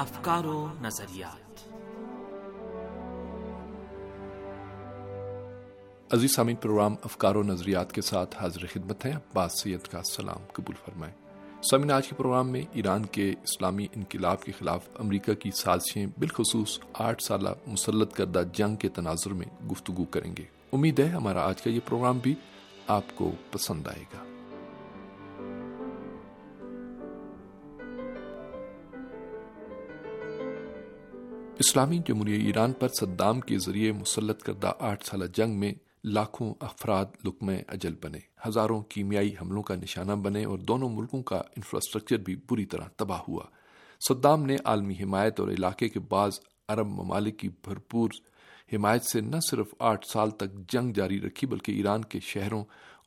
افکار و نظریات. عزیز سامعین، پروگرام افکار و نظریات کے ساتھ حاضر خدمت ہے. عباس سید کا سلام قبول فرمائیں. سامعین، آج کے پروگرام میں ایران کے اسلامی انقلاب کے خلاف امریکہ کی سازشیں، بالخصوص 8 سالہ مسلط کردہ جنگ کے تناظر میں گفتگو کریں گے. امید ہے ہمارا آج کا یہ پروگرام بھی آپ کو پسند آئے گا. اسلامی جمہوریہ ایران پر صدام کے ذریعے مسلط کردہ 8 سالہ جنگ میں لاکھوں افراد لقمہ اجل بنے، ہزاروں کیمیائی حملوں کا نشانہ بنے اور دونوں ملکوں کا انفراسٹرکچر بھی بری طرح تباہ ہوا. صدام نے عالمی حمایت اور علاقے کے بعض عرب ممالک کی بھرپور حمایت سے نہ صرف 8 سال تک جنگ جاری رکھی، بلکہ ایران کے شہروں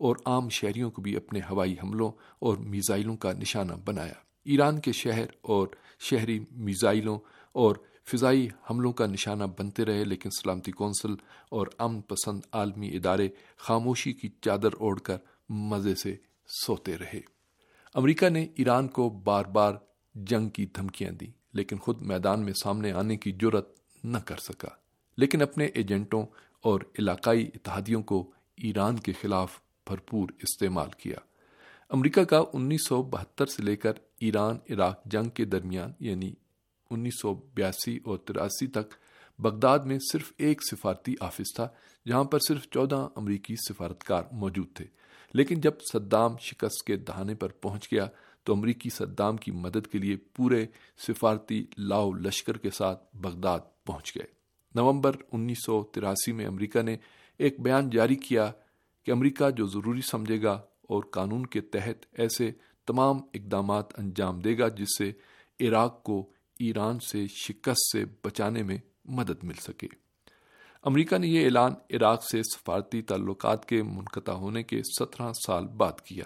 اور عام شہریوں کو بھی اپنے ہوائی حملوں اور میزائلوں کا نشانہ بنایا. ایران کے شہر اور شہری میزائلوں اور فضائی حملوں کا نشانہ بنتے رہے، لیکن سلامتی کونسل اور امن پسند عالمی ادارے خاموشی کی چادر اوڑھ کر مزے سے سوتے رہے. امریکہ نے ایران کو بار بار جنگ کی دھمکیاں دیں، لیکن خود میدان میں سامنے آنے کی جرأت نہ کر سکا، لیکن اپنے ایجنٹوں اور علاقائی اتحادیوں کو ایران کے خلاف بھرپور استعمال کیا. امریکہ کا 1972 سے لے کر ایران عراق جنگ کے درمیان، یعنی 1982 اور 83 تک، بغداد میں صرف ایک سفارتی آفس تھا، جہاں پر صرف 14 امریکی سفارتکار موجود تھے. لیکن جب صدام شکست کے دہانے پر پہنچ گیا تو امریکی صدام کی مدد کے لیے پورے سفارتی لاؤ لشکر کے ساتھ بغداد پہنچ گئے. نومبر 1983 میں امریکہ نے ایک بیان جاری کیا کہ امریکہ جو ضروری سمجھے گا اور قانون کے تحت ایسے تمام اقدامات انجام دے گا جس سے عراق کو ایران سے شکست سے بچانے میں مدد مل سکے. امریکہ نے یہ اعلان عراق سے سفارتی تعلقات کے منقطع ہونے کے 17 سال بعد کیا.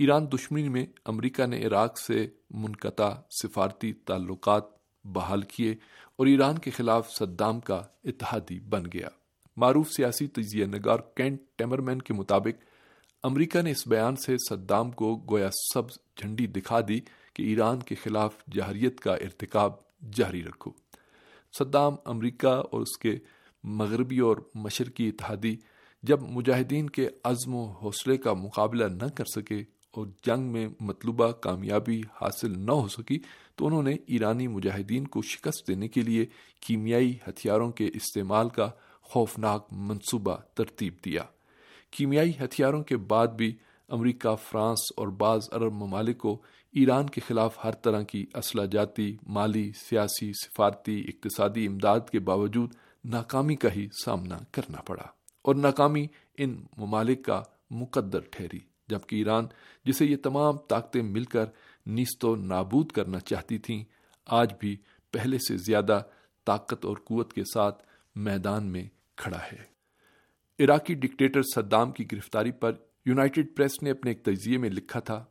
ایران دشمنی میں امریکہ نے عراق سے منقطع سفارتی تعلقات بحال کیے اور ایران کے خلاف صدام کا اتحادی بن گیا. معروف سیاسی تجزیہ نگار کینٹ ٹیمرمن کے مطابق امریکہ نے اس بیان سے صدام کو گویا سبز جھنڈی دکھا دی کہ ایران کے خلاف جارحیت کا ارتکاب جاری رکھو. صدام، امریکہ اور اس کے مغربی اور مشرقی اتحادی جب مجاہدین کے عزم و حوصلے کا مقابلہ نہ کر سکے اور جنگ میں مطلوبہ کامیابی حاصل نہ ہو سکی تو انہوں نے ایرانی مجاہدین کو شکست دینے کے لیے کیمیائی ہتھیاروں کے استعمال کا خوفناک منصوبہ ترتیب دیا. کیمیائی ہتھیاروں کے بعد بھی امریکہ، فرانس اور بعض عرب ممالک کو ایران کے خلاف ہر طرح کی اسلحہ جاتی، مالی، سیاسی، سفارتی، اقتصادی امداد کے باوجود ناکامی کا ہی سامنا کرنا پڑا، اور ناکامی ان ممالک کا مقدر ٹھہری، جبکہ ایران، جسے یہ تمام طاقتیں مل کر نیست و نابود کرنا چاہتی تھیں، آج بھی پہلے سے زیادہ طاقت اور قوت کے ساتھ میدان میں کھڑا ہے. عراقی ڈکٹیٹر صدام کی گرفتاری پر یونائیٹڈ پریس نے اپنے ایک تجزیے میں لکھا تھا،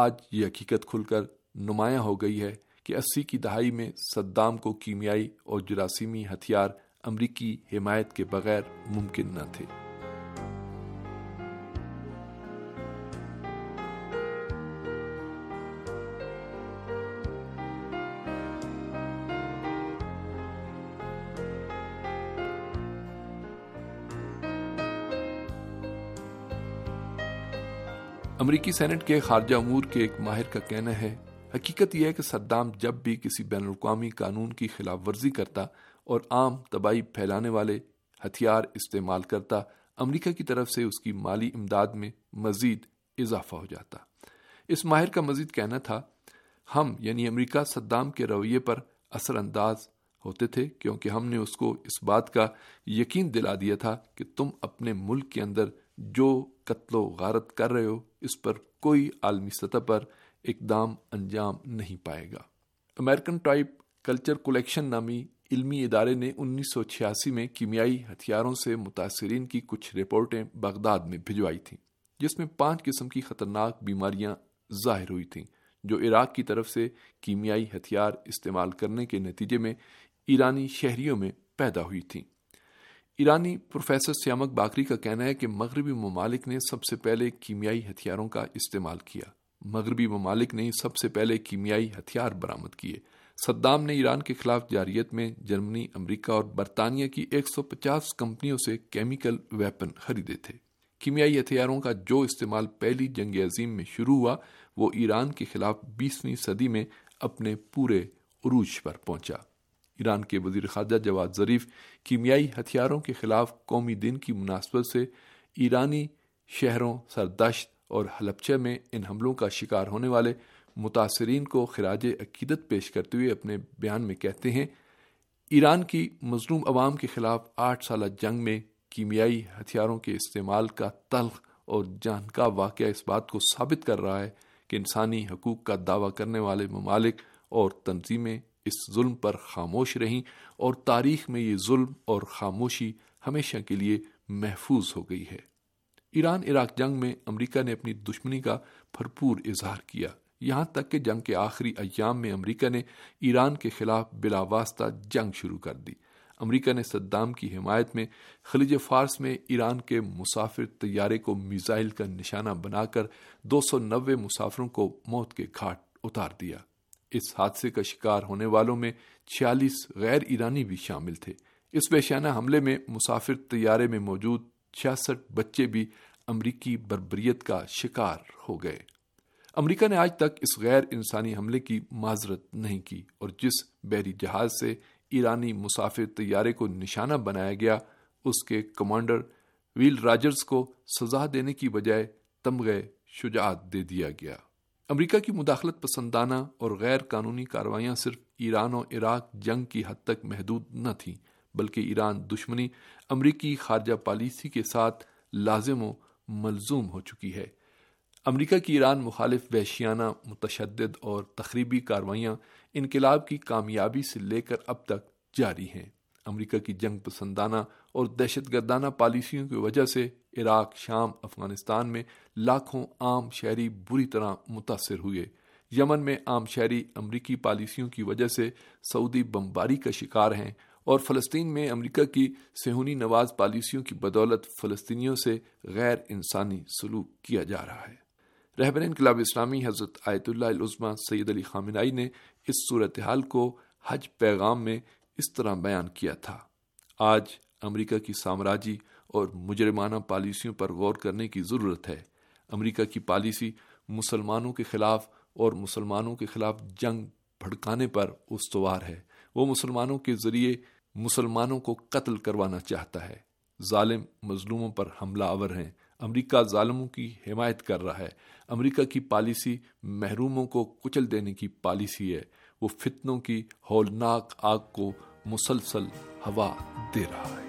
آج یہ حقیقت کھل کر نمایاں ہو گئی ہے کہ 80 کی دہائی میں صدام کو کیمیائی اور جراثیمی ہتھیار امریکی حمایت کے بغیر ممکن نہ تھے. امریکی سینٹ کے خارجہ امور کے ایک ماہر کا کہنا ہے، حقیقت یہ ہے کہ صدام جب بھی کسی بین الاقوامی قانون کی خلاف ورزی کرتا اور عام تباہی پھیلانے والے ہتھیار استعمال کرتا، امریکہ کی طرف سے اس کی مالی امداد میں مزید اضافہ ہو جاتا. اس ماہر کا مزید کہنا تھا، ہم یعنی امریکہ صدام کے رویے پر اثر انداز ہوتے تھے، کیونکہ ہم نے اس کو اس بات کا یقین دلا دیا تھا کہ تم اپنے ملک کے اندر جو قتل و غارت کر رہے ہو اس پر کوئی عالمی سطح پر اقدام انجام نہیں پائے گا. امریکن ٹائپ کلچر کولیکشن نامی علمی ادارے نے 1986 میں کیمیائی ہتھیاروں سے متاثرین کی کچھ رپورٹیں بغداد میں بھجوائی تھیں، جس میں 5 قسم کی خطرناک بیماریاں ظاہر ہوئی تھیں جو عراق کی طرف سے کیمیائی ہتھیار استعمال کرنے کے نتیجے میں ایرانی شہریوں میں پیدا ہوئی تھیں. ایرانی پروفیسر سیامک باقری کا کہنا ہے کہ مغربی ممالک نے سب سے پہلے کیمیائی ہتھیاروں کا استعمال کیا. مغربی ممالک نے سب سے پہلے کیمیائی ہتھیار برآمد کیے، صدام نے ایران کے خلاف جارحیت میں جرمنی، امریکہ اور برطانیہ کی 150 کمپنیوں سے کیمیکل ویپن خریدے تھے۔ کیمیائی ہتھیاروں کا جو استعمال پہلی جنگ عظیم میں شروع ہوا وہ ایران کے خلاف 20ویں صدی میں اپنے پورے عروج پر پہنچا۔ ایران کے وزیر خارجہ جواد ظریف کیمیائی ہتھیاروں کے خلاف قومی دن کی مناسبت سے ایرانی شہروں سردشت اور حلبچہ میں ان حملوں کا شکار ہونے والے متاثرین کو خراج عقیدت پیش کرتے ہوئے اپنے بیان میں کہتے ہیں، ایران کی مظلوم عوام کے خلاف 8 سالہ جنگ میں کیمیائی ہتھیاروں کے استعمال کا تلخ اور جان کا واقعہ اس بات کو ثابت کر رہا ہے کہ انسانی حقوق کا دعویٰ کرنے والے ممالک اور تنظیمیں اس ظلم پر خاموش رہیں اور تاریخ میں یہ ظلم اور خاموشی ہمیشہ کے لیے محفوظ ہو گئی ہے۔ ایران عراق جنگ میں امریکہ نے اپنی دشمنی کا بھرپور اظہار کیا، یہاں تک کہ جنگ کے آخری ایام میں امریکہ نے ایران کے خلاف بلا واسطہ جنگ شروع کر دی۔ امریکہ نے صدام کی حمایت میں خلیج فارس میں ایران کے مسافر طیارے کو میزائل کا نشانہ بنا کر 290 مسافروں کو موت کے گھاٹ اتار دیا۔ اس حادثے کا شکار ہونے والوں میں 46 غیر ایرانی بھی شامل تھے۔ اس وحشیانہ حملے میں مسافر طیارے میں موجود 66 بچے بھی امریکی بربریت کا شکار ہو گئے۔ امریکہ نے آج تک اس غیر انسانی حملے کی معذرت نہیں کی، اور جس بحری جہاز سے ایرانی مسافر طیارے کو نشانہ بنایا گیا اس کے کمانڈر ویل راجرز کو سزا دینے کی بجائے تمغے شجاعت دے دیا گیا۔ امریکہ کی مداخلت پسندانہ اور غیر قانونی کاروائیاں صرف ایران اور عراق جنگ کی حد تک محدود نہ تھیں، بلکہ ایران دشمنی امریکی خارجہ پالیسی کے ساتھ لازم و ملزوم ہو چکی ہے۔ امریکہ کی ایران مخالف وحشیانہ، متشدد اور تخریبی کاروائیاں انقلاب کی کامیابی سے لے کر اب تک جاری ہیں۔ امریکہ کی جنگ پسندانہ اور دہشت گردانہ پالیسیوں کی وجہ سے عراق، شام، افغانستان میں لاکھوں عام شہری بری طرح متاثر ہوئے۔ یمن میں عام شہری امریکی پالیسیوں کی وجہ سے سعودی بمباری کا شکار ہیں، اور فلسطین میں امریکہ کی صہیونی نواز پالیسیوں کی بدولت فلسطینیوں سے غیر انسانی سلوک کیا جا رہا ہے۔ رہبر انقلاب اسلامی حضرت آیت اللہ العظمہ سید علی خامنائی نے اس صورتحال کو حج پیغام میں اس طرح بیان کیا تھا، آج امریکہ کی سامراجی اور مجرمانہ پالیسیوں پر غور کرنے کی ضرورت ہے۔ امریکہ کی پالیسی مسلمانوں کے خلاف اور مسلمانوں کے خلاف جنگ بھڑکانے پر استوار ہے، وہ مسلمانوں کے ذریعے مسلمانوں کو قتل کروانا چاہتا ہے۔ ظالم مظلوموں پر حملہ آور ہیں، امریکہ ظالموں کی حمایت کر رہا ہے۔ امریکہ کی پالیسی محروموں کو کچل دینے کی پالیسی ہے، وہ فتنوں کی ہولناک آگ کو مسلسل ہوا دے رہا ہے۔